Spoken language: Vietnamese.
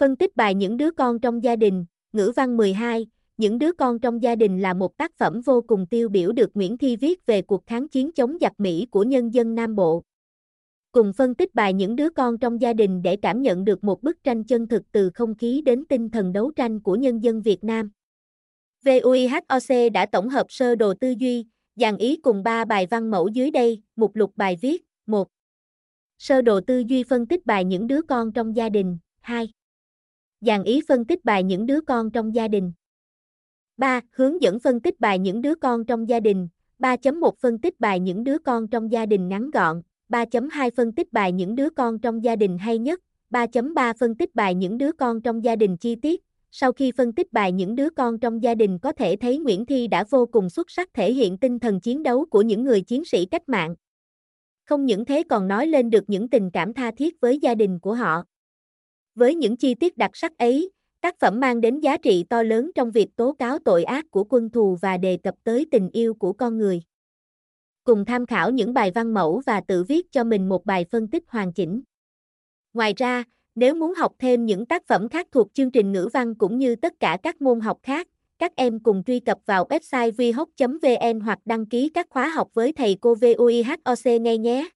Phân tích bài Những đứa con trong gia đình, Ngữ văn 12, Những đứa con trong gia đình là một tác phẩm vô cùng tiêu biểu được Nguyễn Thi viết về cuộc kháng chiến chống giặc Mỹ của nhân dân Nam Bộ. Cùng phân tích bài Những đứa con trong gia đình để cảm nhận được một bức tranh chân thực từ không khí đến tinh thần đấu tranh của nhân dân Việt Nam. Vuihoc đã tổng hợp sơ đồ tư duy, dàn ý cùng 3 bài văn mẫu dưới đây, mục lục bài viết. 1. Sơ đồ tư duy phân tích bài Những đứa con trong gia đình. 2. Dàn ý phân tích bài Những đứa con trong gia đình. 3. Hướng dẫn phân tích bài Những đứa con trong gia đình. 3.1 Phân tích bài Những đứa con trong gia đình ngắn gọn. 3.2 Phân tích bài Những đứa con trong gia đình hay nhất. 3.3 Phân tích bài Những đứa con trong gia đình chi tiết. Sau khi phân tích bài Những đứa con trong gia đình có thể thấy Nguyễn Thi đã vô cùng xuất sắc thể hiện tinh thần chiến đấu của những người chiến sĩ cách mạng. Không những thế còn nói lên được những tình cảm tha thiết với gia đình của họ. Với những chi tiết đặc sắc ấy, tác phẩm mang đến giá trị to lớn trong việc tố cáo tội ác của quân thù và đề cập tới tình yêu của con người. Cùng tham khảo những bài văn mẫu và tự viết cho mình một bài phân tích hoàn chỉnh. Ngoài ra, nếu muốn học thêm những tác phẩm khác thuộc chương trình ngữ văn cũng như tất cả các môn học khác, các em cùng truy cập vào website vuihoc.vn hoặc đăng ký các khóa học với thầy cô Vuihoc ngay nhé.